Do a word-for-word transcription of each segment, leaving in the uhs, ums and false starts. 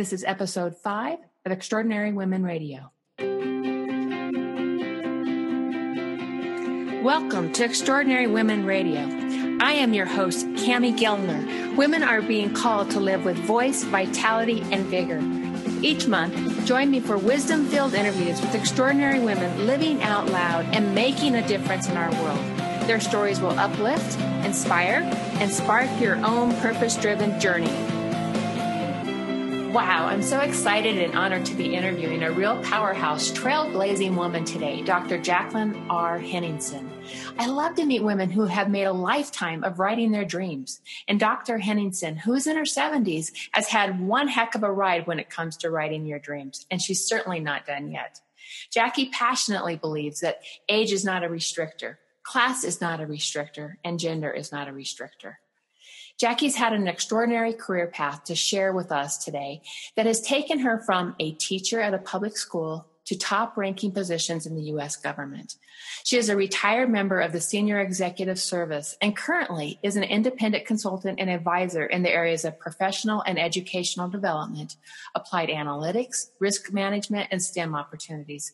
This is episode five of Extraordinary Women Radio. Welcome to Extraordinary Women Radio. I am your host, Cammy Gellner. Women are being called to live with voice, vitality, and vigor. Each month, join me for wisdom-filled interviews with extraordinary women living out loud and making a difference in our world. Their stories will uplift, inspire, and spark your own purpose-driven journey. Wow, I'm so excited and honored to be interviewing a real powerhouse, trailblazing woman today, Doctor Jacqueline R. Henningsen. I love to meet women who have made a lifetime of writing their dreams. And Doctor Henningsen, who's in her seventies, has had one heck of a ride when it comes to writing your dreams, and she's certainly not done yet. Jackie passionately believes that age is not a restrictor, class is not a restrictor, and gender is not a restrictor. Jackie's had an extraordinary career path to share with us today that has taken her from a teacher at a public school to top-ranking positions in the U S government. She is a retired member of the Senior Executive Service and currently is an independent consultant and advisor in the areas of professional and educational development, applied analytics, risk management, and STEM opportunities.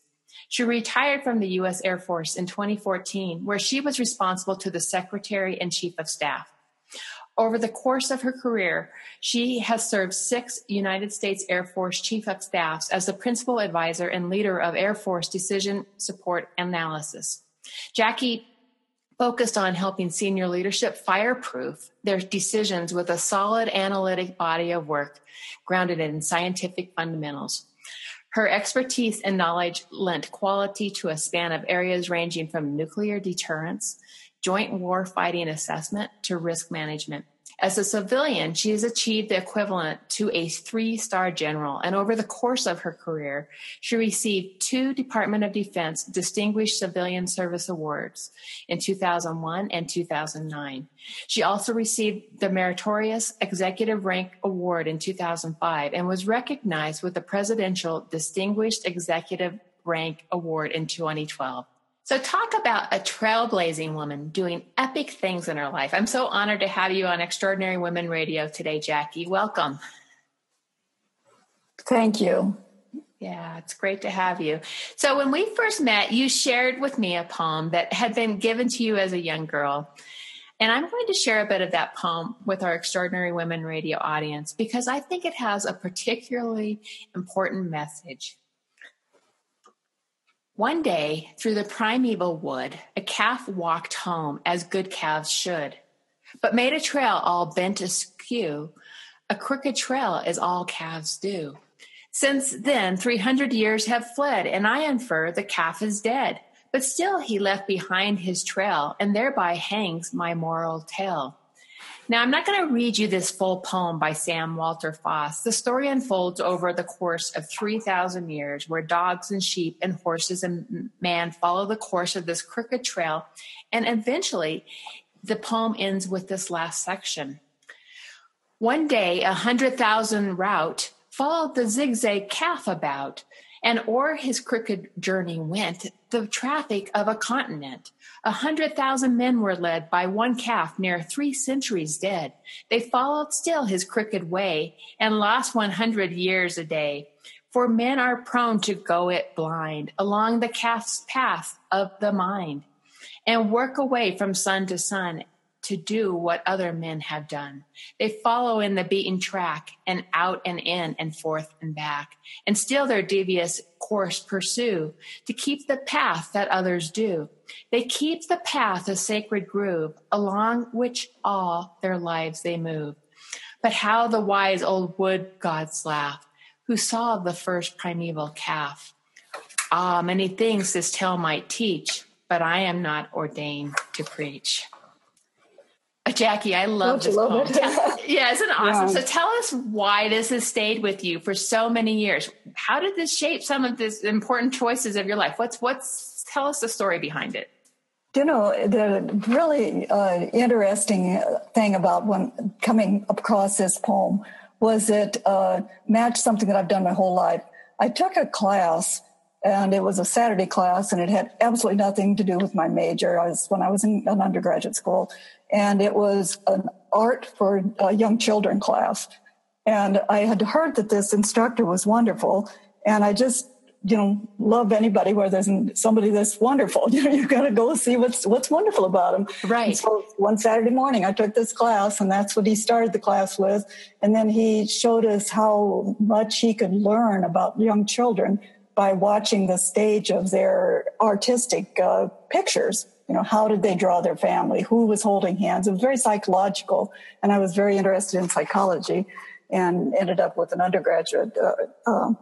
She retired from the U S Air Force in twenty fourteen, where she was responsible to the Secretary and Chief of Staff. Over the course of her career, she has served six United States Air Force Chief of Staffs as the principal advisor and leader of Air Force Decision Support Analysis. Jackie focused on helping senior leadership fireproof their decisions with a solid analytic body of work grounded in scientific fundamentals. Her expertise and knowledge lent quality to a span of areas ranging from nuclear deterrence, Joint Warfighting Assessment, to risk management. As a civilian, she has achieved the equivalent to a three-star general, and over the course of her career, she received two Department of Defense Distinguished Civilian Service Awards in two thousand one and two thousand nine. She also received the Meritorious Executive Rank Award in two thousand five and was recognized with the Presidential Distinguished Executive Rank Award in twenty twelve. So talk about a trailblazing woman doing epic things in her life. I'm so honored to have you on Extraordinary Women Radio today, Jackie. Welcome. Thank you. Yeah, it's great to have you. So when we first met, you shared with me a poem that had been given to you as a young girl. And I'm going to share a bit of that poem with our Extraordinary Women Radio audience because I think it has a particularly important message. One day, through the primeval wood, a calf walked home, as good calves should, but made a trail all bent askew. A crooked trail is all calves do. Since then, three hundred years have fled, and I infer the calf is dead. But still he left behind his trail, and thereby hangs my moral tale. Now, I'm not going to read you this full poem by Sam Walter Foss. The story unfolds over the course of three thousand years, where dogs and sheep and horses and man follow the course of this crooked trail. And eventually, the poem ends with this last section. One day, a hundred thousand rout followed the zigzag calf about, and o'er his crooked journey went the traffic of a continent. A hundred thousand men were led by one calf near three centuries dead. They followed still his crooked way and lost one hundred years a day. For men are prone to go it blind along the calf's path of the mind and work away from sun to sun to do what other men have done. They follow in the beaten track and out and in and forth and back, and still their devious course pursue to keep the path that others do. They keep the path, a sacred groove along which all their lives they move. But how the wise old wood gods laugh, who saw the first primeval calf. Ah, many things this tale might teach, but I am not ordained to preach. Jackie, I love this love poem. It? Yeah, it's an awesome. Yeah. So tell us why this has stayed with you for so many years. How did this shape some of these important choices of your life? What's what's? Tell us the story behind it. You know, the really uh, interesting thing about when coming across this poem was it uh, matched something that I've done my whole life. I took a class, and it was a Saturday class, and it had absolutely nothing to do with my major. I was when I was in an undergraduate school. And it was an art for uh, young children class. And I had heard that this instructor was wonderful. And I just, you know, love anybody where there's somebody that's wonderful. You know, you've got to go see what's what's wonderful about them. Right. And so one Saturday morning, I took this class, and that's what he started the class with. And then he showed us how much he could learn about young children by watching the stage of their artistic uh, pictures. You know, how did they draw their family? Who was holding hands? It was very psychological, and I was very interested in psychology, and ended up with an undergraduate uh, uh,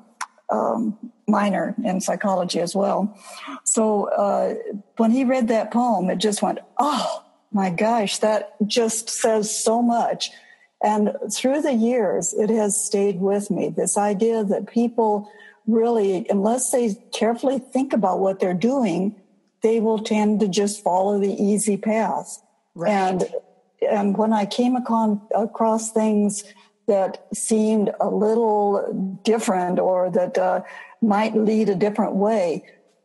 um, minor in psychology as well. So uh, when he read that poem, it just went, oh, my gosh, that just says so much. And through the years, it has stayed with me, this idea that people really, unless they carefully think about what they're doing, they will tend to just follow the easy path. Right. And, and when I came across, across things that seemed a little different or that uh, might lead a different way,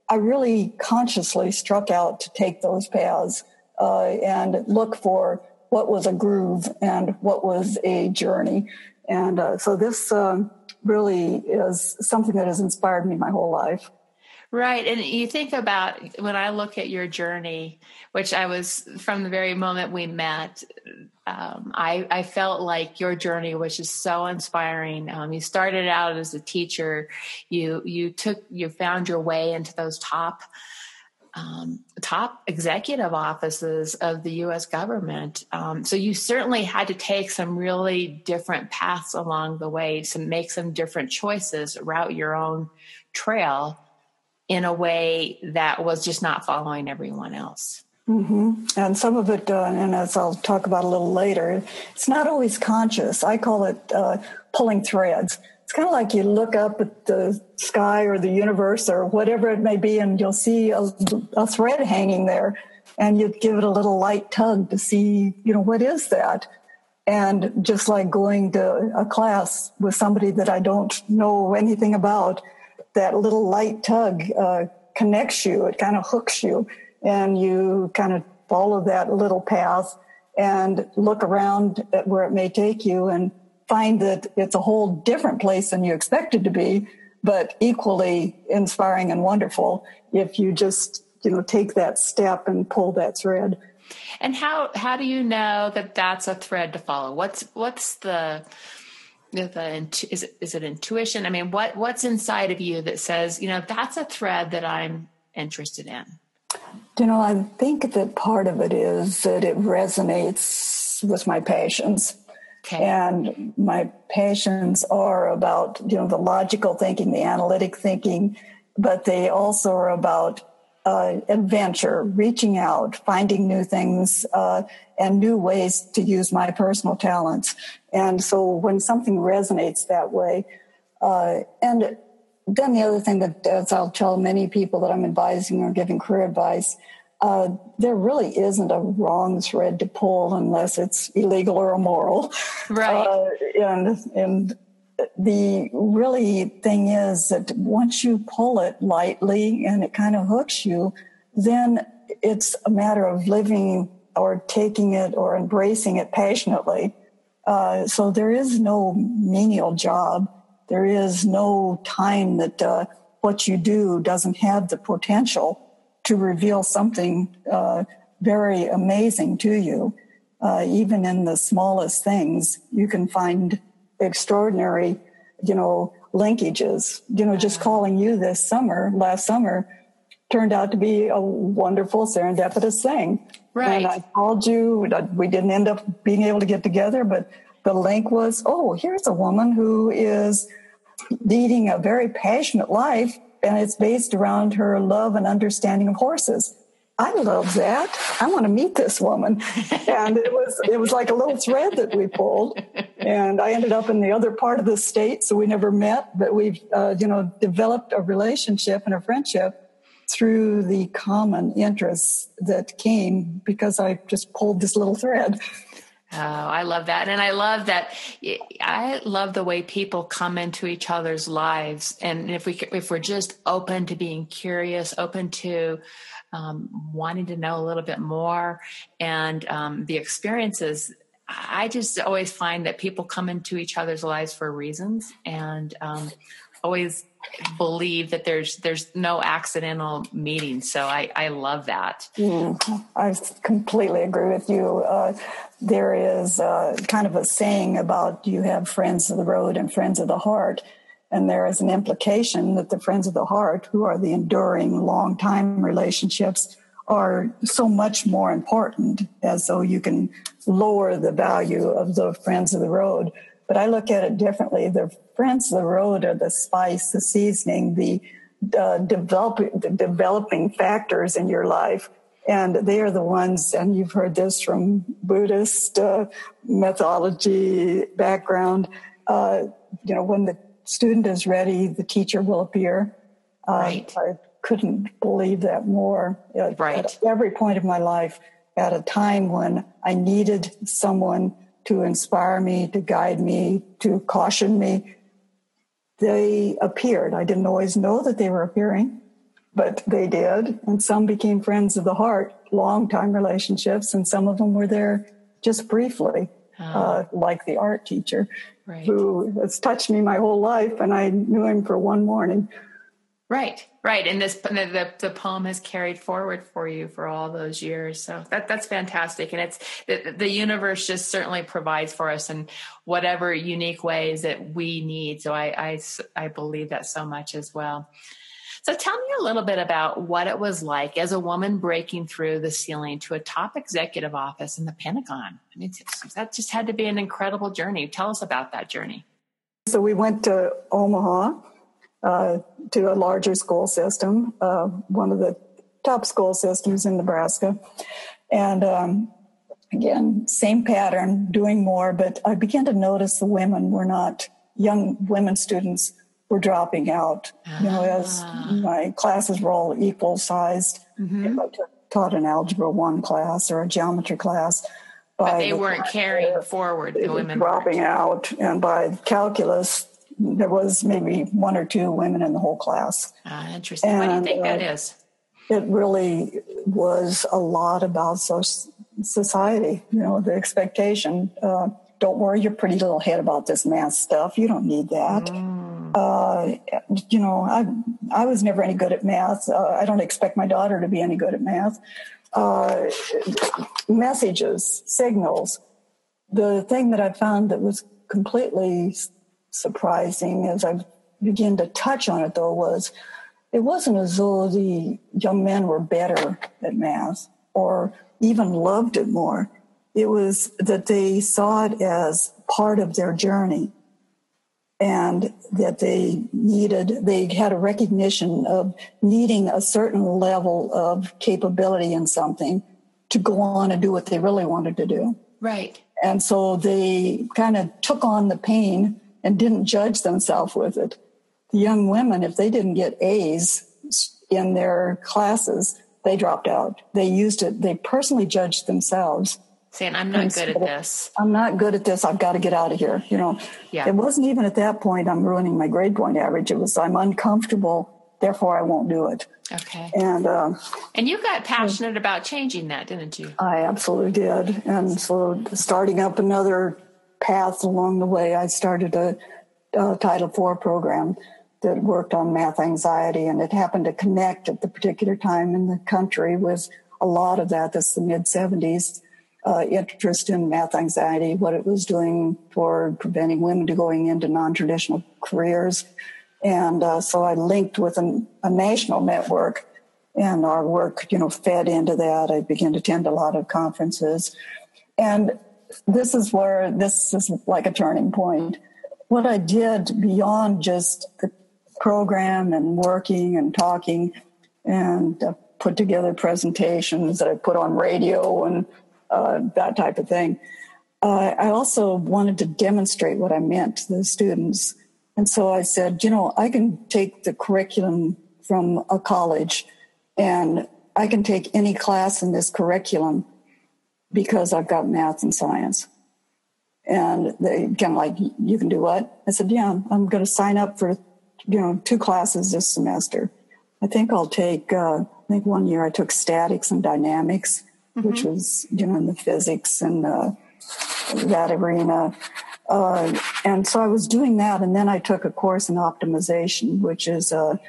I really consciously struck out to take those paths uh, and look for what was a groove and what was a journey. And uh, so this um, really is something that has inspired me my whole life. Right. And you think about when I look at your journey, which I was from the very moment we met, um, I, I felt like your journey, which is so inspiring. Um, you started out as a teacher. You, you took, you found your way into those top, um, top executive offices of the U S government. Um, so you certainly had to take some really different paths along the way to make some different choices, route your own trail in a way that was just not following everyone else. Mm-hmm. And some of it, uh, and as I'll talk about a little later, it's not always conscious. I call it uh, pulling threads. It's kind of like you look up at the sky or the universe or whatever it may be, and you'll see a, a thread hanging there, and you give it a little light tug to see, you know, what is that? And just like going to a class with somebody that I don't know anything about, that little light tug uh, connects you, it kind of hooks you, and you kind of follow that little path and look around at where it may take you and find that it's a whole different place than you expected to be, but equally inspiring and wonderful if you just, you know, take that step and pull that thread. And how, how do you know that that's a thread to follow? What's, what's the... Is it, is it intuition? I mean, what, what's inside of you that says, you know, that's a thread that I'm interested in? You know, I think that part of it is that it resonates with my passions. Okay. And my passions are about, you know, the logical thinking, the analytic thinking, but they also are about uh, adventure, reaching out, finding new things, uh, and new ways to use my personal talents. And so when something resonates that way, uh, and then the other thing that, as I'll tell many people that I'm advising or giving career advice, uh, there really isn't a wrong thread to pull unless it's illegal or immoral. Right. Uh, and, and the really thing is that once you pull it lightly and it kind of hooks you, then it's a matter of living or taking it or embracing it passionately. Uh, so there is no menial job. There is no time that uh, what you do doesn't have the potential to reveal something uh, very amazing to you. Uh, even in the smallest things, you can find extraordinary, you know, linkages. You know, just calling you this summer, last summer, turned out to be a wonderful serendipitous thing. Right. And I called you. We didn't end up being able to get together, but the link was, oh, here's a woman who is leading a very passionate life, and it's based around her love and understanding of horses. I love that. I want to meet this woman. And it was it was like a little thread that we pulled. And I ended up in the other part of the state, so we never met, but we've uh, you know, developed a relationship and a friendship through the common interests that came because I just pulled this little thread. Oh, I love that. And I love that. I love the way people come into each other's lives. And if we, if we're just open to being curious, open to um, wanting to know a little bit more and um, the experiences, I just always find that people come into each other's lives for reasons, and um, always believe that there's there's no accidental meeting. So I, I love that. Mm, I completely agree with you. Uh, there is uh, kind of a saying about you have friends of the road and friends of the heart. And there is an implication that the friends of the heart, who are the enduring long-time relationships, are so much more important, as though you can lower the value of the friends of the road. But I look at it differently. The friends of the road are the spice, the seasoning, the, uh, develop, the developing factors in your life. And they are the ones, and you've heard this from Buddhist uh, methodology background, uh, you know, when the student is ready, the teacher will appear. Uh, right. I couldn't believe that more. At, right. At every point of my life, at a time when I needed someone to inspire me, to guide me, to caution me, they appeared. I didn't always know that they were appearing, but they did. And some became friends of the heart, long-time relationships, and some of them were there just briefly. Oh. Uh, like the art teacher, right, who has touched me my whole life, and I knew him for one morning. Right, right. And this the, the poem has carried forward for you for all those years. So that that's fantastic. And it's the, the universe just certainly provides for us in whatever unique ways that we need. So I, I, I believe that so much as well. So tell me a little bit about what it was like as a woman breaking through the ceiling to a top executive office in the Pentagon. I mean, that just had to be an incredible journey. Tell us about that journey. So we went to Omaha, uh, to a larger school system, uh, one of the top school systems in Nebraska. And um, again, same pattern, doing more. But I began to notice the women were not, young women students were dropping out, you know, as my classes were all equal sized. Mm-hmm. If I took, taught an algebra one class or a geometry class, but they the weren't carrying there, forward. The women dropping out, and by calculus, there was maybe one or two women in the whole class. Uh, interesting. And, why do you think uh, that is? It really was a lot about society. You know, the expectation. Uh, Don't worry your pretty little head about this math stuff. You don't need that. Mm. Uh, you know, I I was never any good at math. Uh, I don't expect my daughter to be any good at math. Uh, messages, signals. The thing that I found that was completely surprising as I began to touch on it, though, was it wasn't as though the young men were better at math or even loved it more. It was that they saw it as part of their journey, and that they needed, they had a recognition of needing a certain level of capability in something to go on and do what they really wanted to do. Right. And so they kind of took on the pain and didn't judge themselves with it. The young women, if they didn't get A's in their classes, they dropped out. They used it. They personally judged themselves. Saying, I'm not good at this. I'm not good at this. I've got to get out of here. You know, yeah. It wasn't even at that point I'm ruining my grade point average. It was I'm uncomfortable, therefore I won't do it. Okay. And um, and you got passionate uh, about changing that, didn't you? I absolutely did. And so starting up another path along the way, I started a, a Title four program that worked on math anxiety, and it happened to connect at the particular time in the country with a lot of that. That's the mid seventies. Uh, interest in math anxiety, what it was doing for preventing women to going into non-traditional careers. And uh, so I linked with an, a national network, and our work, you know, fed into that. I began to attend a lot of conferences. And this is where this is like a turning point. What I did beyond just the program and working and talking and uh, put together presentations that I put on radio and Uh, that type of thing. Uh, I also wanted to demonstrate what I meant to the students. And so I said, you know, I can take the curriculum from a college, and I can take any class in this curriculum because I've got math and science. And they kind of like, you can do what? I said, yeah, I'm going to sign up for, you know, two classes this semester. I think I'll take, uh, I think one year I took statics and dynamics, which was, you know, in the physics and uh, that arena. Uh, and so I was doing that, and then I took a course in optimization, which is a,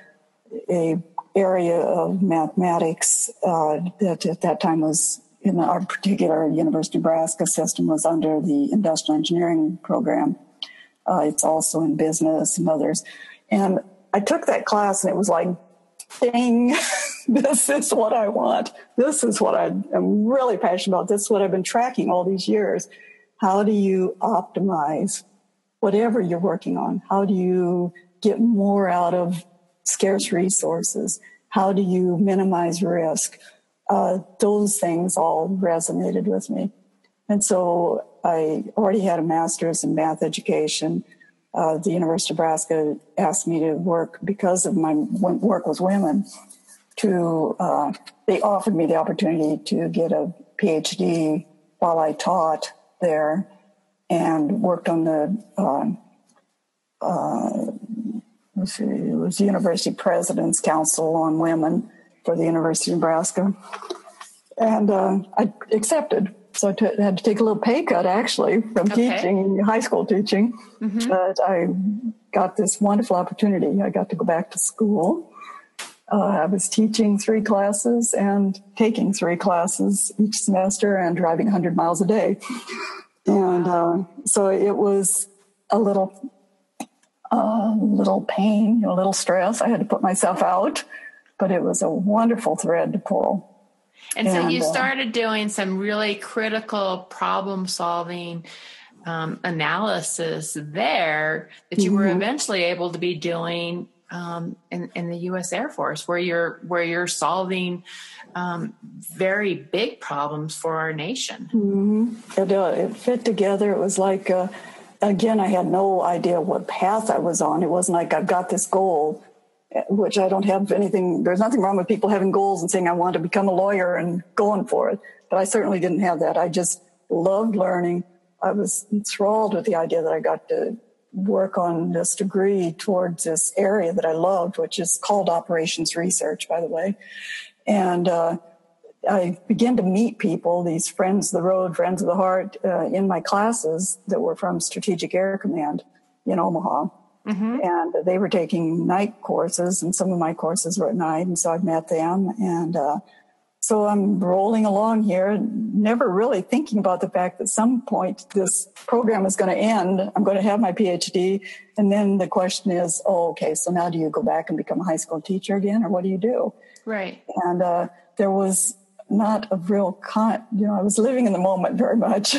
a area of mathematics uh, that at that time was, in our particular University of Nebraska system, was under the industrial engineering program. Uh, it's also in business and others. And I took that class, and it was like, ding, this is what I want. This is what I am really passionate about. This is what I've been tracking all these years. How do you optimize whatever you're working on? How do you get more out of scarce resources? How do you minimize risk? Uh, those things all resonated with me. And so I already had a master's in math education. Uh, the University of Nebraska asked me to work, because of my work with women, to uh, they offered me the opportunity to get a PhD while I taught there, and worked on the uh, uh, let's see, it was the University President's Council on Women for the University of Nebraska, and uh, I accepted. So I t- had to take a little pay cut, actually, from okay. teaching, high school teaching. Mm-hmm. But I got this wonderful opportunity. I got to go back to school. Uh, I was teaching three classes and taking three classes each semester and driving one hundred miles a day. And uh, so it was a little, uh, little pain, a little stress. I had to put myself out, but it was a wonderful thread to pull. And, and so you started doing some really critical problem solving um, analysis there that you mm-hmm. were eventually able to be doing um, in, in the U S Air Force, where you're where you're solving um, very big problems for our nation. Mm-hmm. It, uh, it fit together. It was like, uh, again, I had no idea what path I was on. It wasn't like I've got this goal, which I don't have anything, there's nothing wrong with people having goals and saying, I want to become a lawyer and going for it. But I certainly didn't have that. I just loved learning. I was enthralled with the idea that I got to work on this degree towards this area that I loved, which is called operations research, by the way. And uh, I began to meet people, these friends of the road, friends of the heart, uh, in my classes that were from Strategic Air Command in Omaha. Mm-hmm. And they were taking night courses, and some of my courses were at night, and so I met them. And uh, so I'm rolling along here, never really thinking about the fact that at some point this program is going to end. I'm going to have my PhD, and then the question is, oh, okay, so now do you go back and become a high school teacher again, or what do you do? Right. And uh, there was not a real, con- you know, I was living in the moment very much.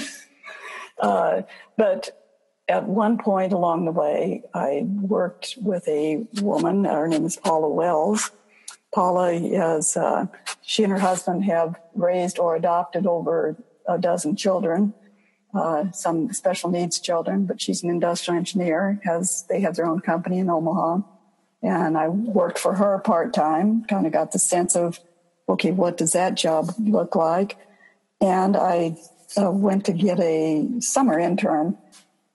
uh, but... At one point along the way, I worked with a woman. Her name is Paula Wells. Paula is, uh, she and her husband have raised or adopted over a dozen children, uh, some special needs children, but she's an industrial engineer. Has They have their own company in Omaha. And I worked for her part-time, kind of got the sense of, okay, what does that job look like? And I uh, went to get a summer intern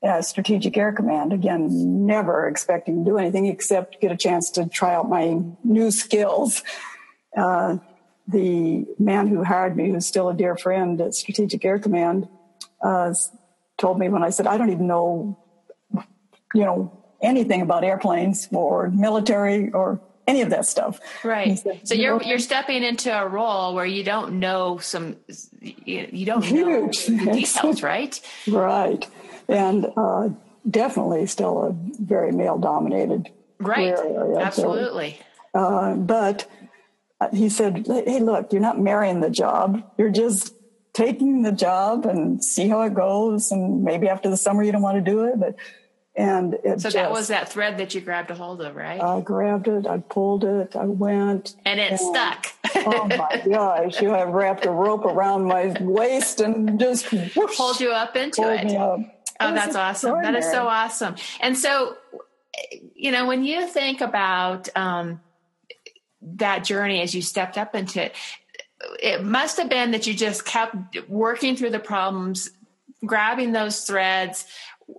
Uh, Strategic Air Command, again, never expecting to do anything except get a chance to try out my new skills. Uh, the man who hired me, who's still a dear friend at Strategic Air Command, uh, told me when I said, I don't even know, you know, anything about airplanes or military or any of that stuff. Right. Said, so you're you're stepping into a role where you don't know some, you don't know the details, right? Right. And uh, definitely still a very male-dominated right. area. Absolutely. So, uh, but he said, hey, look, you're not marrying the job. You're just taking the job and see how it goes. And maybe after the summer you don't want to do it. But and it So just, that was that thread that you grabbed a hold of, right? I grabbed it. I pulled it. I went. And it and, stuck. Oh, my gosh. You know, I wrapped a rope around my waist and just whoosh, pulled you up into pulled it. Me up. Oh, that's awesome. That is so awesome. And so, you know, when you think about um, that journey as you stepped up into it, it must have been that you just kept working through the problems, grabbing those threads,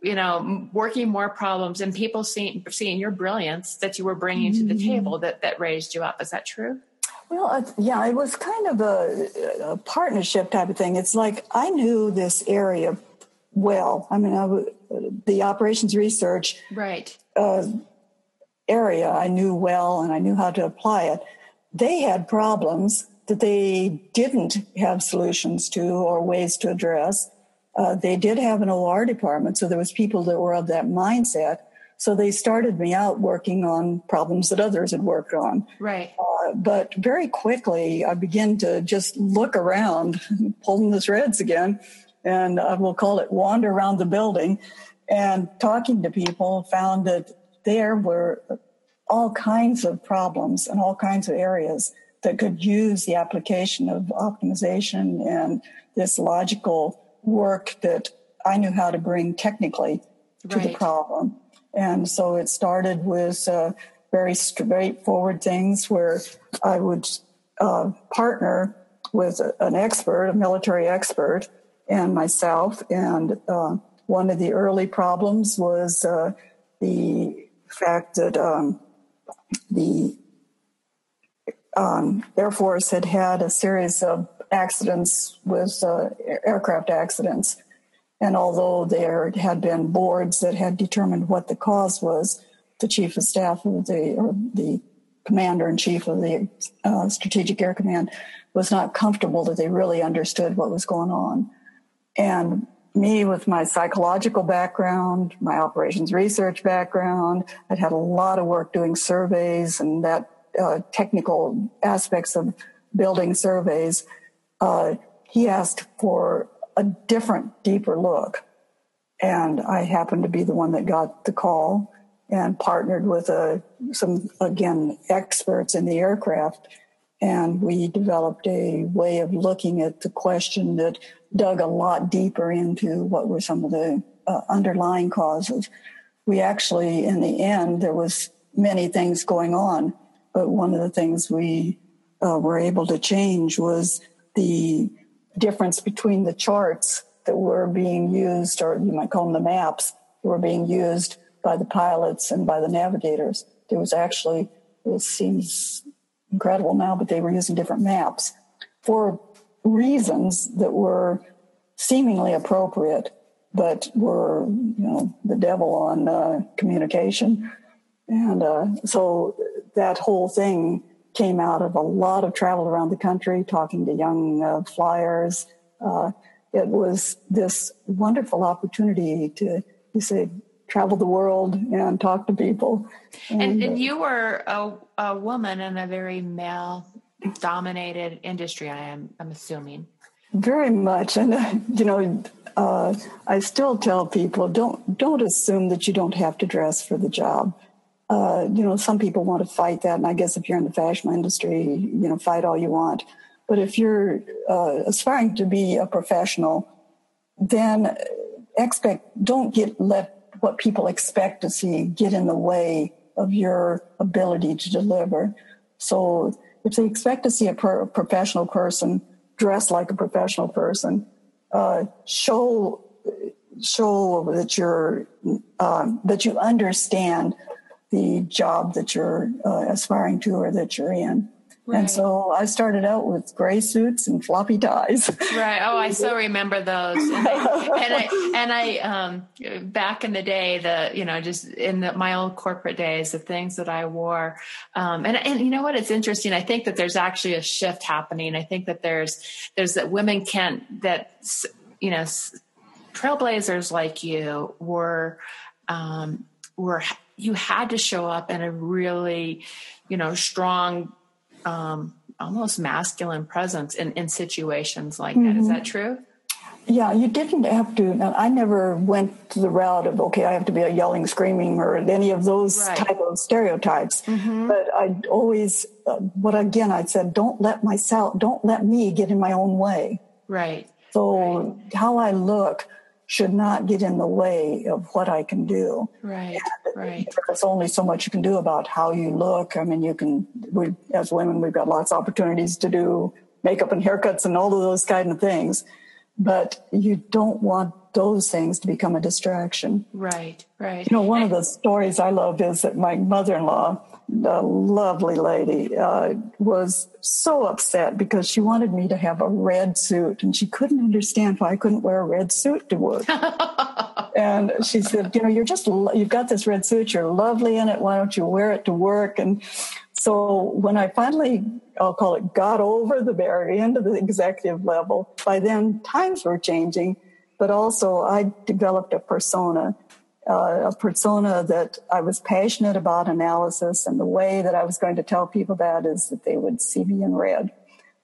you know, working more problems, and people seeing, seeing your brilliance that you were bringing mm-hmm. to the table that, that raised you up. Is that true? Well, uh, yeah, it was kind of a, a partnership type of thing. It's like I knew this area well. I mean, I w- the operations research right. uh, area I knew well, and I knew how to apply it. They had problems that they didn't have solutions to or ways to address. Uh, they did have an O R department, so there was people that were of that mindset. So they started me out working on problems that others had worked on. Right. Uh, but very quickly, I began to just look around, pulling the threads again, and I will call it wander around the building, and talking to people, found that there were all kinds of problems and all kinds of areas that could use the application of optimization and this logical work that I knew how to bring technically to right. the problem. And so it started with uh, very straightforward things where I would uh, partner with an expert, a military expert, and myself. And uh, one of the early problems was uh, the fact that um, the um, Air Force had had a series of accidents with uh, aircraft accidents. And although there had been boards that had determined what the cause was, the chief of staff of the, or the commander in chief of the uh, Strategic Air Command was not comfortable that they really understood what was going on. And me, with my psychological background, my operations research background, I'd had a lot of work doing surveys and that uh, technical aspects of building surveys. Uh, he asked for a different, deeper look. And I happened to be the one that got the call and partnered with uh, some, again, experts in the aircraft. And we developed a way of looking at the question that dug a lot deeper into what were some of the uh, underlying causes. We actually, in the end, there was many things going on, but one of the things we uh, were able to change was the difference between the charts that were being used, or you might call them the maps, that were being used by the pilots and by the navigators. There was actually, it seems incredible now, but they were using different maps for reasons that were seemingly appropriate, but were, you know, the devil on uh, communication. And uh, so that whole thing came out of a lot of travel around the country, talking to young uh, flyers. Uh, it was this wonderful opportunity to, you say, travel the world and talk to people. And, and, and you were a, a woman in a very male-dominated industry, I am, I'm assuming. Very much. And, uh, you know, uh, I still tell people, don't don't assume that you don't have to dress for the job. Uh, you know, some people want to fight that. And I guess if you're in the fashion industry, you know, fight all you want. But if you're uh, aspiring to be a professional, then expect, don't get let what people expect to see get in the way of your ability to deliver. So if they expect to see a pro- professional person dress like a professional person, uh, show, show that you're, um, that you understand the job that you're uh, aspiring to or that you're in. Right. And so I started out with gray suits and floppy ties. Right. Oh, I still remember those. And I, and I, and I um, back in the day, the, you know, just in the, my old corporate days, the things that I wore. Um, and, and you know what, it's interesting. I think that there's actually a shift happening. I think that there's, there's that women can't, that, you know, trailblazers like you were, um, were, you had to show up in a really, you know, strong, um, almost masculine presence in, in situations like mm-hmm. that. Is that true? Yeah, you didn't have to. Now, I never went the route of, okay, I have to be a yelling, screaming, or any of those right. type of stereotypes. Mm-hmm. But I always, uh, but again, I said, don't let myself, don't let me get in my own way. Right. So right. how I look should not get in the way of what I can do. Right, and right. There's only so much you can do about how you look. I mean, you can, we, as women, we've got lots of opportunities to do makeup and haircuts and all of those kind of things. but you don't want those things to become a distraction. Right, right. You know, one of the stories I love is that my mother-in-law, a lovely lady, uh, was so upset because she wanted me to have a red suit, and she couldn't understand why I couldn't wear a red suit to work. And she said, you know, you're just, you've got this red suit, you're lovely in it, why don't you wear it to work? And so when I finally, I'll call it, got over the barrier into the executive level, by then times were changing, but also I developed a persona, uh, a persona that I was passionate about analysis, and the way that I was going to tell people that is that they would see me in red.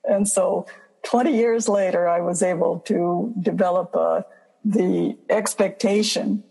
And so twenty years later, I was able to develop a, the expectation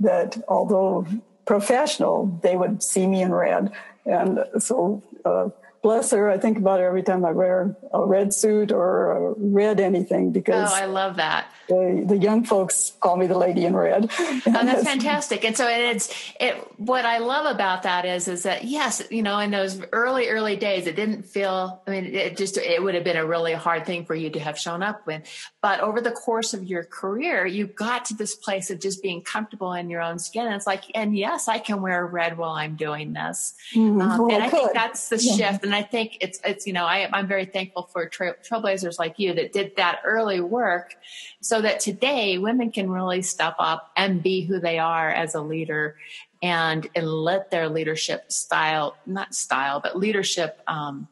that although professional, they would see me in red. And so uh, bless her, I think about her every time I wear a red suit or a red anything, because oh, I love that. The, the young folks call me the lady in red. And oh, that's fantastic. And so it's it. What I love about that is is that, yes, you know, in those early, early days, it didn't feel, I mean, it just, it would have been a really hard thing for you to have shown up with. But over the course of your career, you got to this place of just being comfortable in your own skin. And it's like, and yes, I can wear red while I'm doing this. Mm-hmm. um, well, and I, I think that's the yeah. shift. And I think it's, it's you know, I, I'm very thankful for tra- trailblazers like you that did that early work so that today women can really step up and be who they are as a leader, and, and let their leadership style, not style, but leadership, um,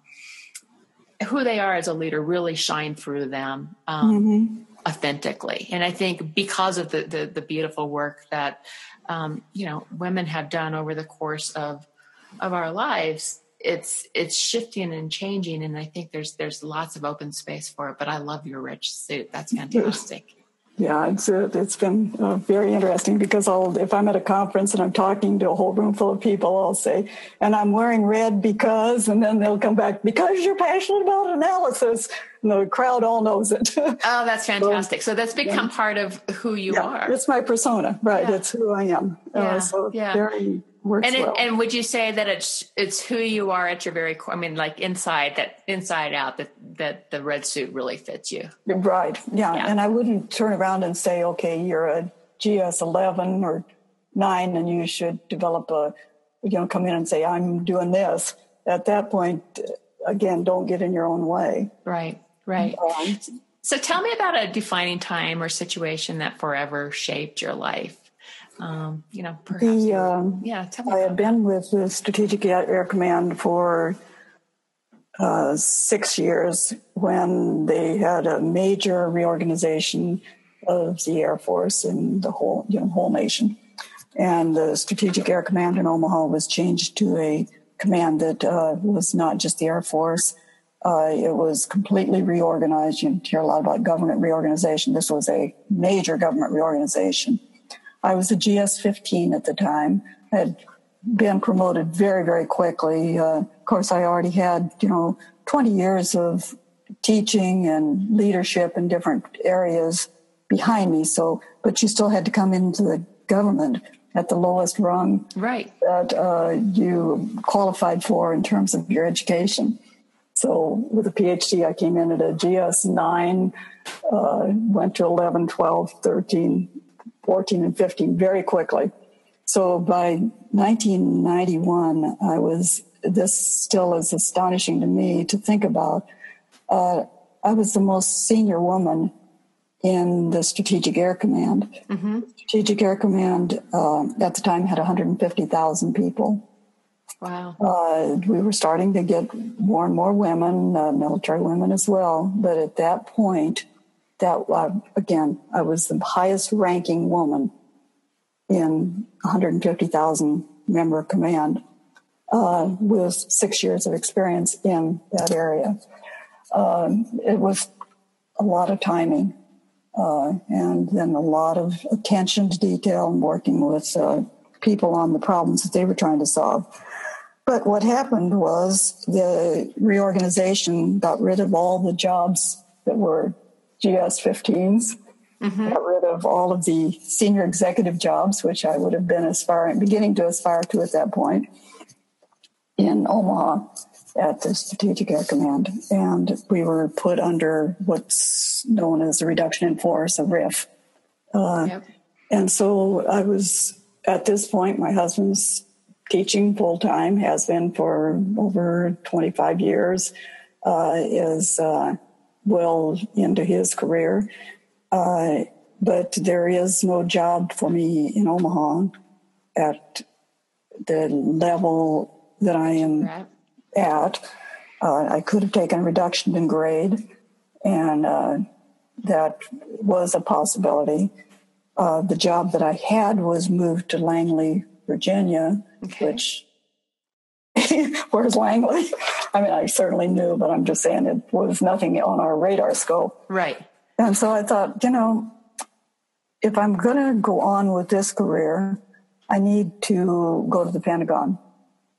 who they are as a leader really shine through them um, mm-hmm. authentically. And I think because of the, the, the beautiful work that, um, you know, women have done over the course of, of our lives, it's it's shifting and changing, and I think there's there's lots of open space for it. But I love your rich suit; that's fantastic. Yeah, it's it's been uh, very interesting, because I'll if I'm at a conference and I'm talking to a whole room full of people, I'll say, "And I'm wearing red because," and then they'll come back, "Because you're passionate about analysis," and the crowd all knows it. Oh, that's fantastic! So, so that's become yeah. part of who you yeah, are. It's my persona, right? Yeah. It's who I am. Yeah. Uh, so yeah. very. Works and it, well. And would you say that it's it's who you are at your very core? I mean, like inside that inside out that that the red suit really fits you, right? Yeah. yeah. And I wouldn't turn around and say, okay, you're a G S eleven or nine, and you should develop a, you know, come in and say, I'm doing this. At that point, again, don't get in your own way. Right. Right. Um, so tell me about a defining time or situation that forever shaped your life. Um, you know, perhaps. The, um, yeah, tell me I had been with the Strategic Air Command for uh, six years when they had a major reorganization of the Air Force and the whole, you know, whole nation. And the Strategic Air Command in Omaha was changed to a command that uh, was not just the Air Force. Uh, it was completely reorganized. You hear a lot about government reorganization. This was a major government reorganization. I was a G S fifteen at the time. I had been promoted very, very quickly. Uh, of course, I already had, you know, twenty years of teaching and leadership in different areas behind me. So, but you still had to come into the government at the lowest rung right. that uh, you qualified for in terms of your education. So with a P H D, I came in at a G S nine, uh, went to eleven, twelve, thirteen, fourteen and fifteen very quickly. So by nineteen ninety-one, I was, this still is astonishing to me to think about. Uh, I was the most senior woman in the Strategic Air Command. Mm-hmm. Strategic Air Command um, at the time had one hundred fifty thousand people. Wow. Uh, we were starting to get more and more women, uh, military women as well. But at that point, that, uh, again, I was the highest ranking woman in one hundred fifty thousand member command uh, with six years of experience in that area. Um, it was a lot of timing uh, and then a lot of attention to detail and working with uh, people on the problems that they were trying to solve. But what happened was the reorganization got rid of all the jobs that were G S fifteens, mm-hmm. got rid of all of the senior executive jobs, which I would have been aspiring, beginning to aspire to at that point in Omaha. at the Strategic Air Command, and we were put under what's known as the reduction in force, a R I F. Uh, yep. And so I was, at this point, my husband's teaching full-time, has been for over twenty-five years, uh, is uh, well into his career. Uh, but there is no job for me in Omaha at the level that I am right. at. Uh, I could have taken a reduction in grade, and uh, that was a possibility. Uh, the job that I had was moved to Langley, Virginia, okay. which, where's Langley? I mean, I certainly knew, but I'm just saying it was nothing on our radar scope. Right. And so I thought, you know, if I'm going to go on with this career, I need to go to the Pentagon.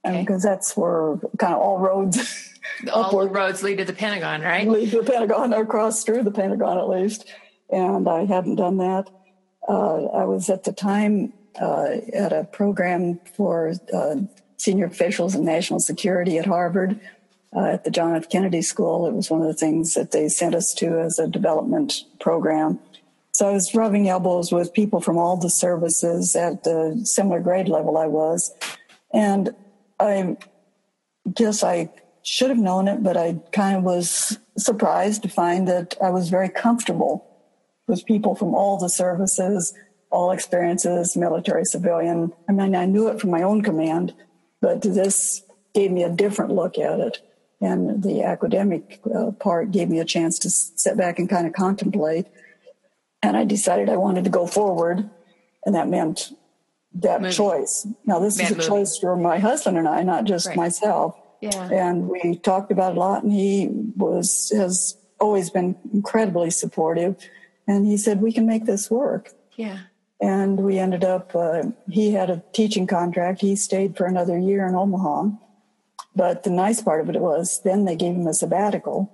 Okay. And because that's where kind of all roads. all upward, roads lead to the Pentagon, right? Lead to the Pentagon, or cross through the Pentagon at least. And I hadn't done that. Uh, I was at the time uh, at a program for uh, senior officials in national security at Harvard, uh, at the John F. Kennedy School. It was one of the things that they sent us to as a development program. So I was rubbing elbows with people from all the services at the similar grade level I was. And I guess I should have known it, but I kind of was surprised to find that I was very comfortable with people from all the services, all experiences, military, civilian. I mean, I knew it from my own command, but this gave me a different look at it. And the academic uh, part gave me a chance to sit back and kind of contemplate. And I decided I wanted to go forward, and that meant that movie. choice. Now, this Mad is a movie. choice for my husband and I, not just right. myself. Yeah. And we talked about it a lot, and he was has always been incredibly supportive. And he said, we can make this work. Yeah. And we ended up, uh, he had a teaching contract. He stayed for another year in Omaha. But the nice part of it was then they gave him a sabbatical.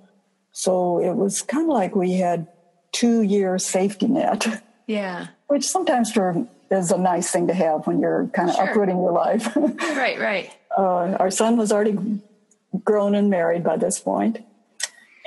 So it was kind of like we had two-year safety net. Yeah. Which sometimes for, is a nice thing to have when you're kind of sure. uprooting your life. Right, right. Uh, our son was already grown and married by this point.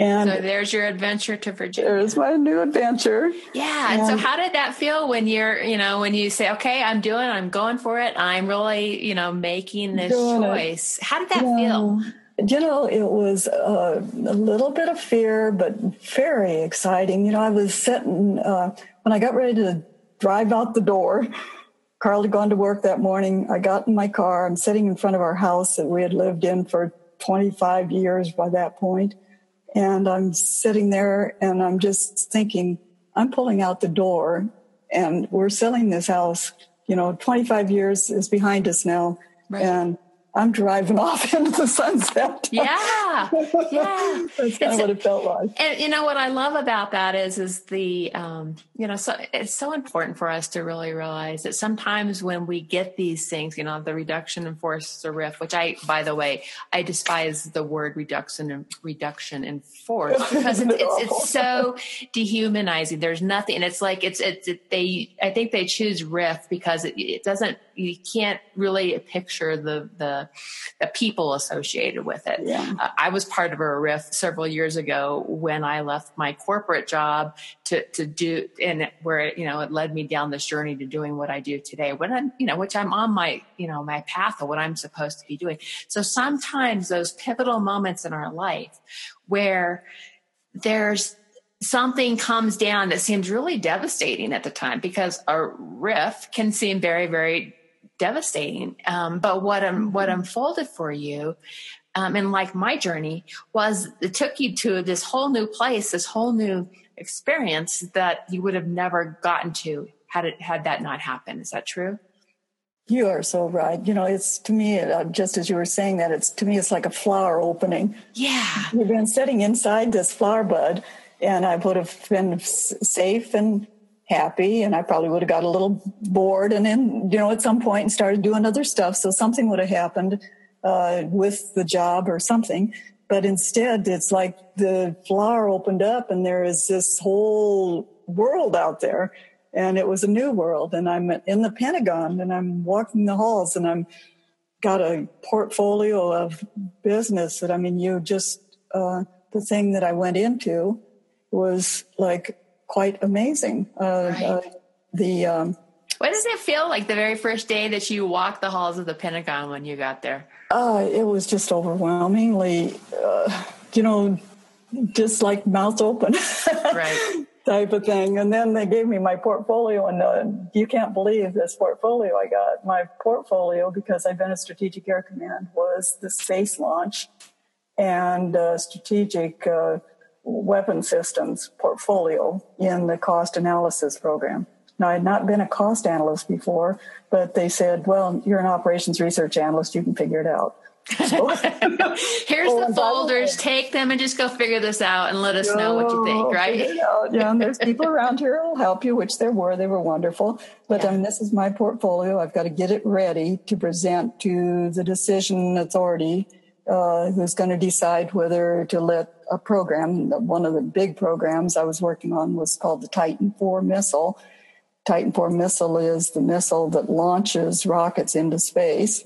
And so there's your adventure to Virginia. There's my new adventure. Yeah. And, and so how did that feel when you're, you know, when you say, okay, I'm doing, I'm going for it. I'm really, you know, making this choice. It. How did that yeah. feel? You know, it was uh, a little bit of fear, but very exciting. You know, I was sitting, uh, when I got ready to drive out the door, Carl had gone to work that morning. I got in my car. I'm sitting in front of our house that we had lived in for twenty-five years by that point. And I'm sitting there and I'm just thinking, I'm pulling out the door and we're selling this house. You know, twenty-five years is behind us now. Right. And I'm driving off into the sunset. Yeah. Yeah. That's kind it's, of what it felt like. And you know, what I love about that is, is the, um, you know, so it's so important for us to really realize that sometimes when we get these things, you know, the reduction in force, the R I F, which I, by the way, I despise the word reduction and reduction in force because it's, it's, it's so dehumanizing. There's nothing. And it's like, it's, it's, it, they, I think they choose R I F because it, it doesn't, you can't really picture the, the, the people associated with it. Yeah. Uh, I was part of a R I F several years ago when I left my corporate job to, to do, and where, it, you know, it led me down this journey to doing what I do today, when I'm, you know, which I'm on my, you know, my path of what I'm supposed to be doing. So sometimes those pivotal moments in our life where there's something comes down that seems really devastating at the time, because a R I F can seem very, very devastating. Um, but what, um, what unfolded for you, um, and like my journey was, it took you to this whole new place, this whole new experience that you would have never gotten to had it, had that not happened. Is that true? You are so right. You know, it's to me, uh, just as you were saying that, it's to me, it's like a flower opening. Yeah. We've been sitting inside this flower bud, and I would have been s- safe and happy, and I probably would have got a little bored, and then, you know, at some point started doing other stuff. So something would have happened uh, with the job or something. But instead, it's like the flower opened up, and there is this whole world out there, and it was a new world. And I'm in the Pentagon, and I'm walking the halls, and I'm got a portfolio of business that, I mean, you just, uh, the thing that I went into was like quite amazing. Uh, right. uh, the um, What does it feel like the very first day that you walked the halls of the Pentagon when you got there? Uh, it was just overwhelmingly, uh, you know, just like mouth open right. type of thing. And then they gave me my portfolio, and uh, you can't believe this portfolio I got. My portfolio, because I've been at Strategic Air Command, was the space launch and uh, strategic uh, weapon systems portfolio in the cost analysis program. Now, I had not been a cost analyst before, but they said, well, you're an operations research analyst. You can figure it out. So, here's oh, the folders. Take them and just go figure this out and let us no, know what you think, right? Yeah, and there's people around here who will help you, which there were. They were wonderful. But yeah. I mean, this is my portfolio. I've got to get it ready to present to the decision authority uh, who's going to decide whether to let a program, one of the big programs I was working on was called the Titan four missile. Titan four missile is the missile that launches rockets into space.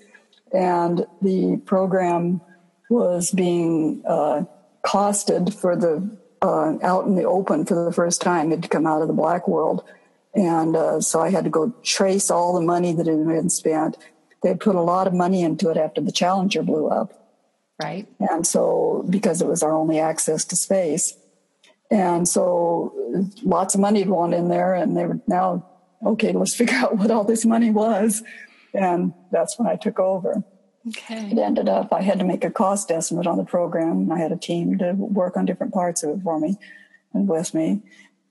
And the program was being uh, costed for the uh, out in the open for the first time. It had come out of the black world. And uh, so I had to go trace all the money that had been spent. They put a lot of money into it after the Challenger blew up. Right. And so because it was our only access to space. And so lots of money had gone in there, and they were now, okay, let's figure out what all this money was. And that's when I took over. Okay. It ended up, I had to make a cost estimate on the program, and I had a team to work on different parts of it for me and with me.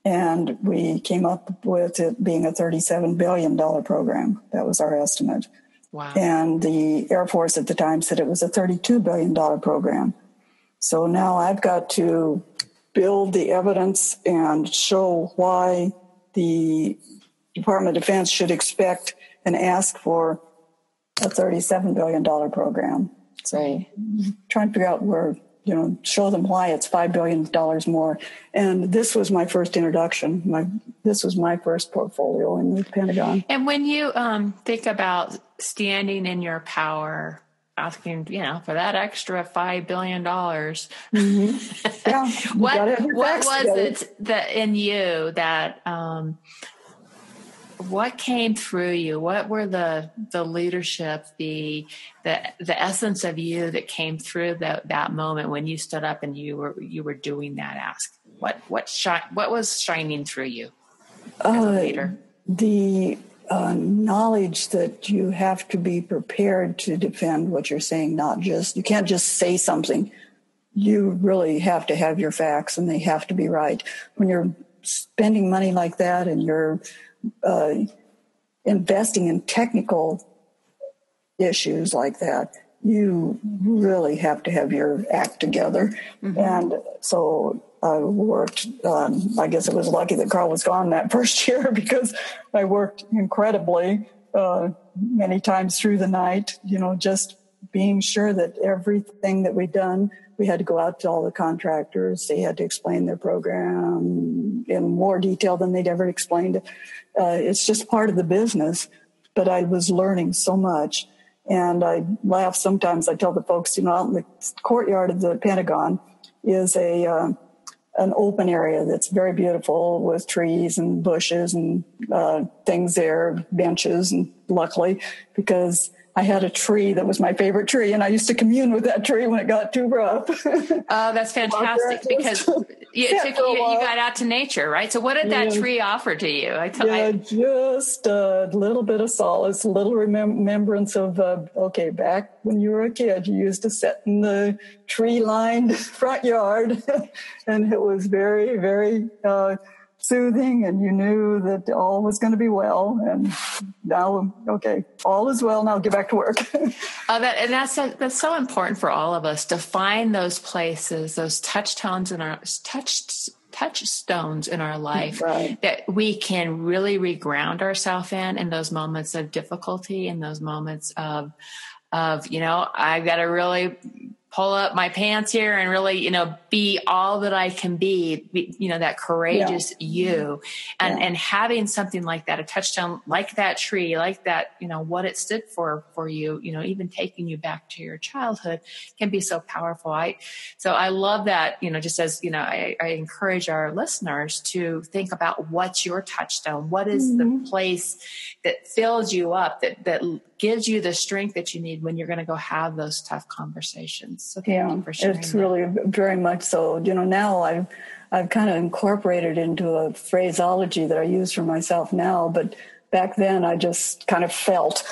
And we came up with it being a thirty-seven billion dollars program. That was our estimate. Wow. And the Air Force at the time said it was a thirty-two billion dollars program. So now I've got to build the evidence and show why the Department of Defense should expect and ask for a thirty-seven billion dollars program. So right. trying to figure out where, you know, show them why it's five billion dollars more. And this was my first introduction. My This was my first portfolio in the Pentagon. And when you um, think about standing in your power, asking, you know, for that extra five billion dollars. Mm-hmm. Yeah, what what was together. it that in you that, um, what came through you? What were the, the leadership, the, the, the essence of you that came through that, that moment when you stood up and you were, you were doing that ask? What, what shine, what was shining through you as a leader? Uh, the, Uh, knowledge that you have to be prepared to defend what you're saying, not just, you can't just say something. You really have to have your facts, and they have to be right. When you're spending money like that and you're uh, investing in technical issues like that, you really have to have your act together. Mm-hmm. And so I worked, um, I guess it was lucky that Carl was gone that first year, because I worked incredibly uh, many times through the night, you know, just being sure that everything that we'd done, we had to go out to all the contractors. They had to explain their program in more detail than they'd ever explained it. Uh, it's just part of the business, but I was learning so much. And I laugh sometimes. I tell the folks, you know, out in the courtyard of the Pentagon is a... Uh, an open area that's very beautiful with trees and bushes and uh, things there, benches, and luckily, because I had a tree that was my favorite tree, and I used to commune with that tree when it got too rough. Oh, that's fantastic, because you, yeah, took, you, you got out to nature, right? So what did that yeah. tree offer to you? I tell, yeah, I, just a little bit of solace, a little remem- remembrance of, uh, okay, back when you were a kid, you used to sit in the tree-lined front yard, and it was very, very... Uh, soothing, and you knew that all was going to be well. And now, okay, all is well. Now get back to work. uh, that, and that's that's so important for all of us to find those places, those touchstones in our touch touchstones in our life right. that we can really reground ourselves in, in those moments of difficulty, in those moments of of you know, I've got to really pull up my pants here and really, you know, be all that I can be, be you know, that courageous yeah. you. And yeah. and having something like that, a touchstone like that tree, like that, you know, what it stood for for you, you know, even taking you back to your childhood can be so powerful. I so I love that, you know, just as, you know, I, I encourage our listeners to think about what's your touchstone, what is mm-hmm. the place that fills you up, that that gives you the strength that you need when you're going to go have those tough conversations. So thank yeah, you for sharing it's that. Really very much so. You know, now I've, I've kind of incorporated into a phraseology that I use for myself now, but back then I just kind of felt.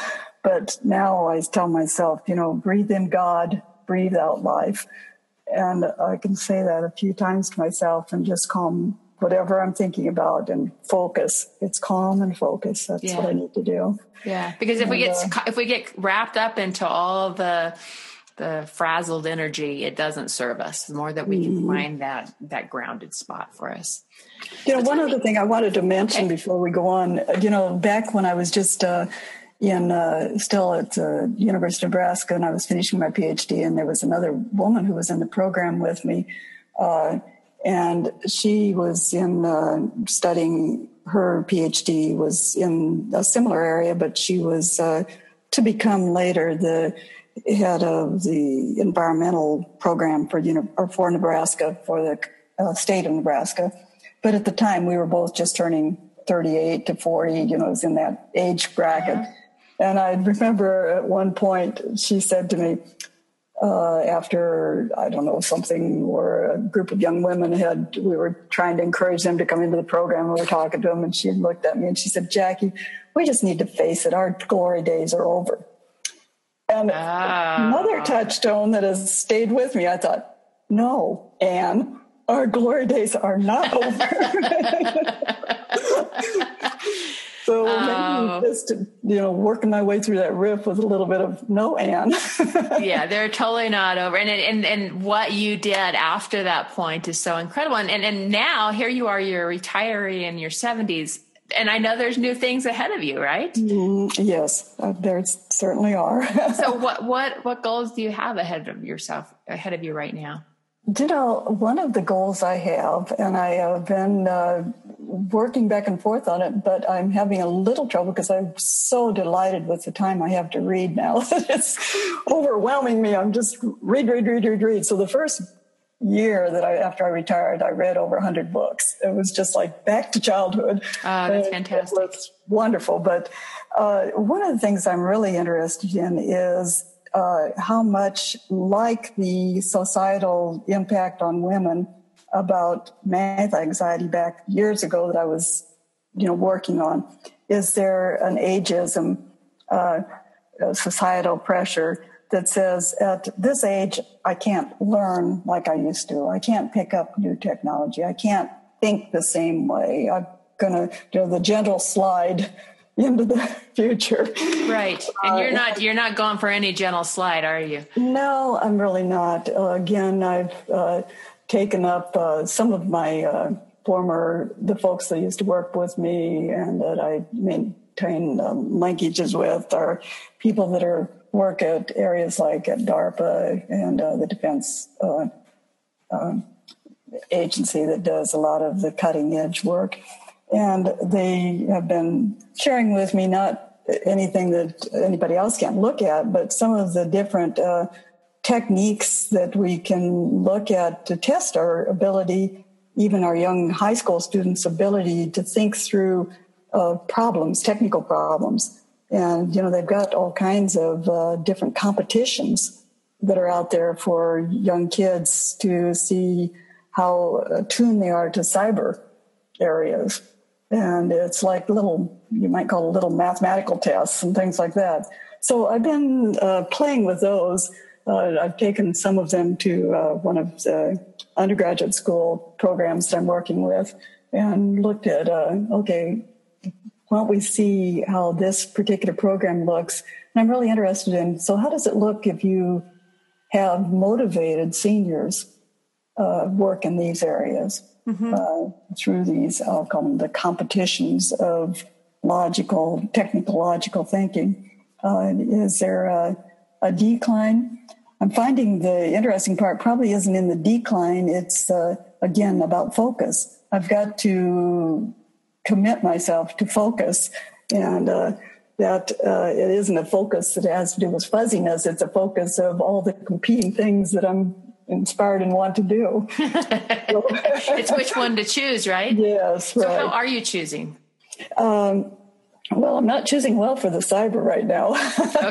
But now I tell myself, you know, breathe in God, breathe out life. And I can say that a few times to myself and just calm whatever I'm thinking about and focus. It's calm and focus. That's yeah. what I need to do. Yeah, because if and, we get uh, if we get wrapped up into all the the frazzled energy, it doesn't serve us. The more that we can mm-hmm. find that that grounded spot for us. You know, so one other thing I wanted to mention okay. before we go on. You know, back when I was just uh, in uh, still at the uh, University of Nebraska, and I was finishing my PhD, and there was another woman who was in the program with me. Uh, And she was in uh, studying her PhD was in a similar area, but she was uh, to become later the head of the environmental program for you know, or for Nebraska, for the uh, state of Nebraska. But at the time, we were both just turning thirty-eight to forty. You know, it was in that age bracket. Yeah. And I remember at one point she said to me, Uh, after, I don't know, something where a group of young women had, we were trying to encourage them to come into the program. We were talking to them, and she looked at me and she said, "Jackie, we just need to face it. Our glory days are over." And ah. another touchstone that has stayed with me, I thought, no, Anne, our glory days are not over. So oh. maybe just, you know, working my way through that riff with a little bit of no, Anne. Yeah, they're totally not over. And, and and what you did after that point is so incredible. And, and and now here you are, you're retiree in your seventies. And I know there's new things ahead of you, right? Mm, yes, uh, there certainly are. So what, what, what goals do you have ahead of yourself, ahead of you right now? You know, one of the goals I have, and I have been uh, working back and forth on it, but I'm having a little trouble because I'm so delighted with the time I have to read now. It's overwhelming me. I'm just read, read, read, read, read. So the first year that I, after I retired, I read over one hundred books. It was just like back to childhood. Oh, that's and fantastic. It was wonderful. But uh, one of the things I'm really interested in is Uh, how much like the societal impact on women about math anxiety back years ago that I was, you know, working on. Is there an ageism, uh, societal pressure that says at this age, I can't learn like I used to. I can't pick up new technology. I can't think the same way. I'm going to, you know, the gentle slide into the future. Right. And you're not, you're not going for any gentle slide, are you? No, I'm really not. Uh, again, I've uh, taken up uh, some of my uh, former, the folks that used to work with me and that I maintain um, linkages with are people that are work at areas like at DARPA and uh, the defense uh, uh, agency that does a lot of the cutting edge work. And they have been sharing with me not anything that anybody else can look at, but some of the different uh, techniques that we can look at to test our ability, even our young high school students' ability to think through uh, problems, technical problems. And, you know, they've got all kinds of uh, different competitions that are out there for young kids to see how attuned they are to cyber areas. And it's like little, you might call it little mathematical tests and things like that. So I've been uh, playing with those. Uh, I've taken some of them to uh, one of the undergraduate school programs that I'm working with and looked at, uh, okay, why don't we see how this particular program looks? And I'm really interested in, so how does it look if you have motivated seniors uh, work in these areas? Mm-hmm. Uh, through these, I'll call them the competitions of logical, technological thinking. Uh, is there a, a decline? I'm finding the interesting part probably isn't in the decline. It's, uh, again, about focus. I've got to commit myself to focus, and uh, that uh, it isn't a focus that has to do with fuzziness. It's a focus of all the competing things that I'm inspired and want to do. So, it's which one to choose, right? Yes, right. So how are you choosing? Um, well, I'm not choosing well for the cyber right now.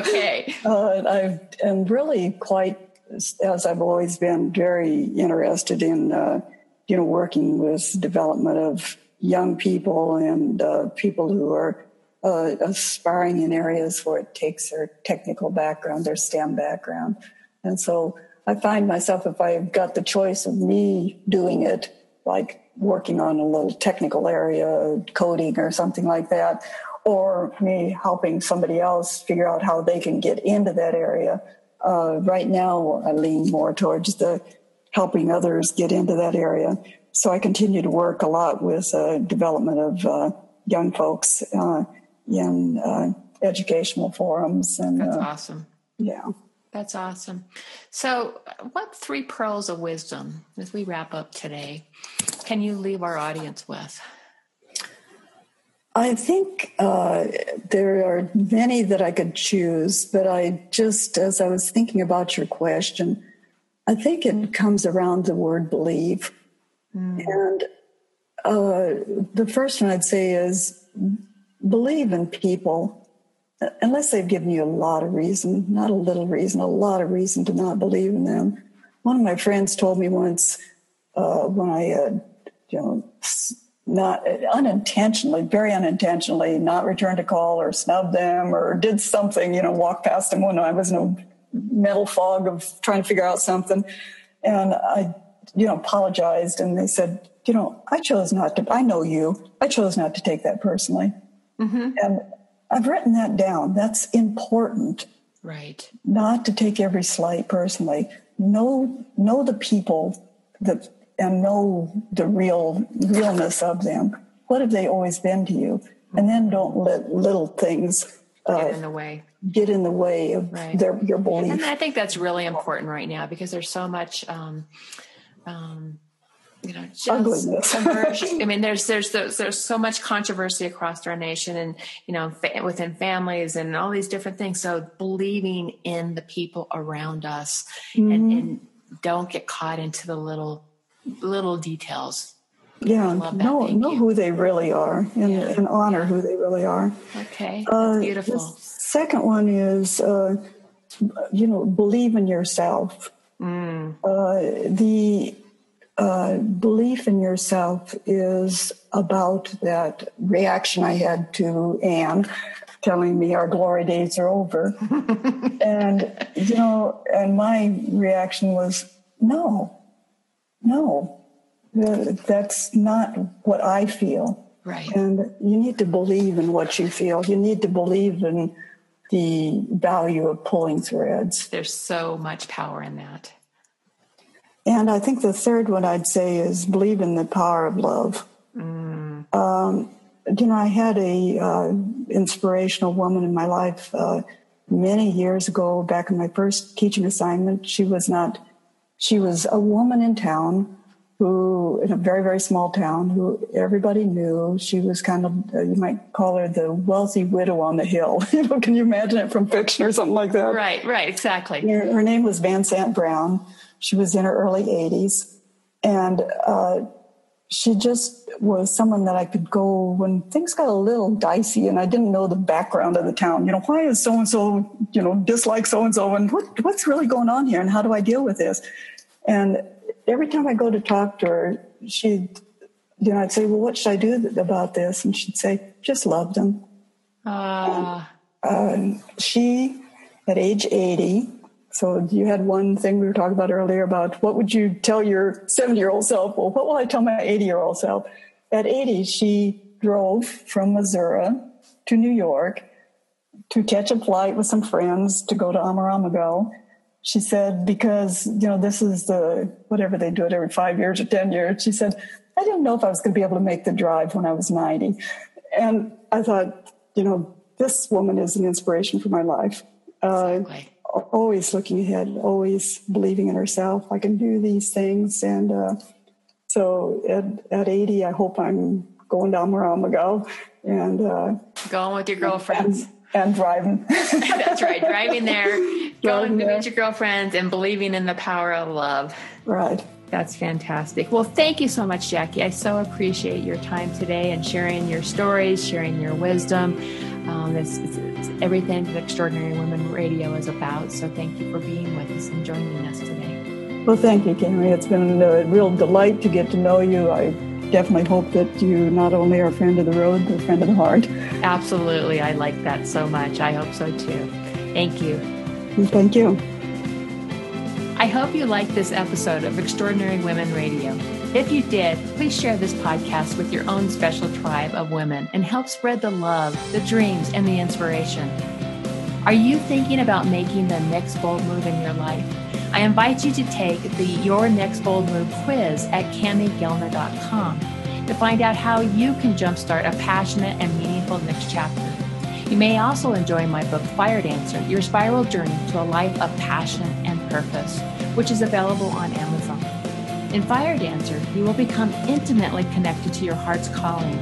Okay. uh, I am really quite, as I've always been, very interested in, uh, you know, working with development of young people and uh, people who are uh, aspiring in areas where it takes their technical background, their STEM background. And so I find myself, if I've got the choice of me doing it, like working on a little technical area, coding or something like that, or me helping somebody else figure out how they can get into that area. Uh, right now, I lean more towards the helping others get into that area. So I continue to work a lot with uh, development of uh, young folks uh, in uh, educational forums. And that's uh, awesome. Yeah. That's awesome. So what three pearls of wisdom, as we wrap up today, can you leave our audience with? I think uh, there are many that I could choose, but I just, as I was thinking about your question, I think it comes around the word believe. Mm. And uh, the first one I'd say is believe in people. Unless they've given you a lot of reason, not a little reason, a lot of reason to not believe in them. One of my friends told me once uh, when I had, you know, not unintentionally, very unintentionally, not returned a call or snubbed them or did something, you know, walked past them when I was in a mental fog of trying to figure out something. And I, you know, apologized. And they said, you know, I chose not to, I know you, I chose not to take that personally. Mm-hmm. And I've written that down. That's important. Right. Not to take every slight personally. Know know the people that, and know the real realness of them. What have they always been to you? And then don't let little things uh, get in the way. Get in the way of right. their your belief. And I think that's really important right now because there's so much. Um, um, You know, just conversion. I mean, there's there's there's so much controversy across our nation, and you know, within families and all these different things. So believing in the people around us, mm-hmm. and, and don't get caught into the little little details. Yeah, know know who they really are, and, yeah. and honor yeah. who they really are. Okay, that's uh, beautiful. The second one is, uh, you know, believe in yourself. Mm. Uh, the Uh, belief in yourself is about that reaction I had to Anne telling me our glory days are over. And, you know, and my reaction was, no, no, that's not what I feel. Right. And you need to believe in what you feel. You need to believe in the value of pulling threads. There's so much power in that. And I think the third one I'd say is believe in the power of love. Mm. Um, you know, I had a uh, inspirational woman in my life uh, many years ago, back in my first teaching assignment. She was not, she was a woman in town who, in a very, very small town, who everybody knew. She was kind of, uh, you might call her the wealthy widow on the hill. You know, can you imagine it from fiction or something like that? Right, right, exactly. Her, her name was Van Sant Brown. She was in her early eighties, and uh, she just was someone that I could go when things got a little dicey, and I didn't know the background of the town. You know, why is so-and-so, you know, dislike so-and-so, and what, what's really going on here, and how do I deal with this? And every time I go to talk to her, she, you know, I'd say, well, what should I do about this? And she'd say, just love them. Uh... And, uh, she, at age eighty... So you had one thing we were talking about earlier about what would you tell your seventy-year-old self? Well, what will I tell my eighty-year-old self? At eighty, she drove from Missouri to New York to catch a flight with some friends to go to Amaramago. She said, because, you know, this is the, whatever they do it every five years or ten years. She said, I didn't know if I was going to be able to make the drive when I was ninety. And I thought, you know, this woman is an inspiration for my life. Uh, exactly. always looking ahead, always believing in herself. I can do these things. And uh, so at, at eighty, I hope I'm going down where I'm going to go. And uh, going with your girlfriends. And, and driving. That's right. Driving there, going to meet your girlfriends and believing in the power of love. Right. That's fantastic. Well, thank you so much, Jackie. I so appreciate your time today and sharing your stories, sharing your wisdom. Um, it's, it's, it's everything that Extraordinary Women Radio is about. So thank you for being with us and joining us today. Well, thank you, Cammy. It's been a real delight to get to know you. I definitely hope that you not only are a friend of the road, but a friend of the heart. Absolutely. I like that so much. I hope so, too. Thank you. Thank you. I hope you liked this episode of Extraordinary Women Radio. If you did, please share this podcast with your own special tribe of women and help spread the love, the dreams, and the inspiration. Are you thinking about making the next bold move in your life? I invite you to take the Your Next Bold Move quiz at cammy gellner dot com to find out how you can jumpstart a passionate and meaningful next chapter. You may also enjoy my book, Fire Dancer, Your Spiral Journey to a Life of Passion and Purpose, which is available on Amazon. In Fire Dancer, you will become intimately connected to your heart's calling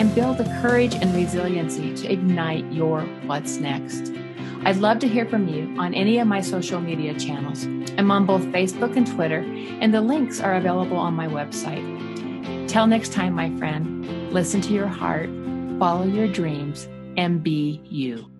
and build the courage and resiliency to ignite your what's next. I'd love to hear from you on any of my social media channels. I'm on both Facebook and Twitter, and the links are available on my website. Till next time, my friend, listen to your heart, follow your dreams, and be you.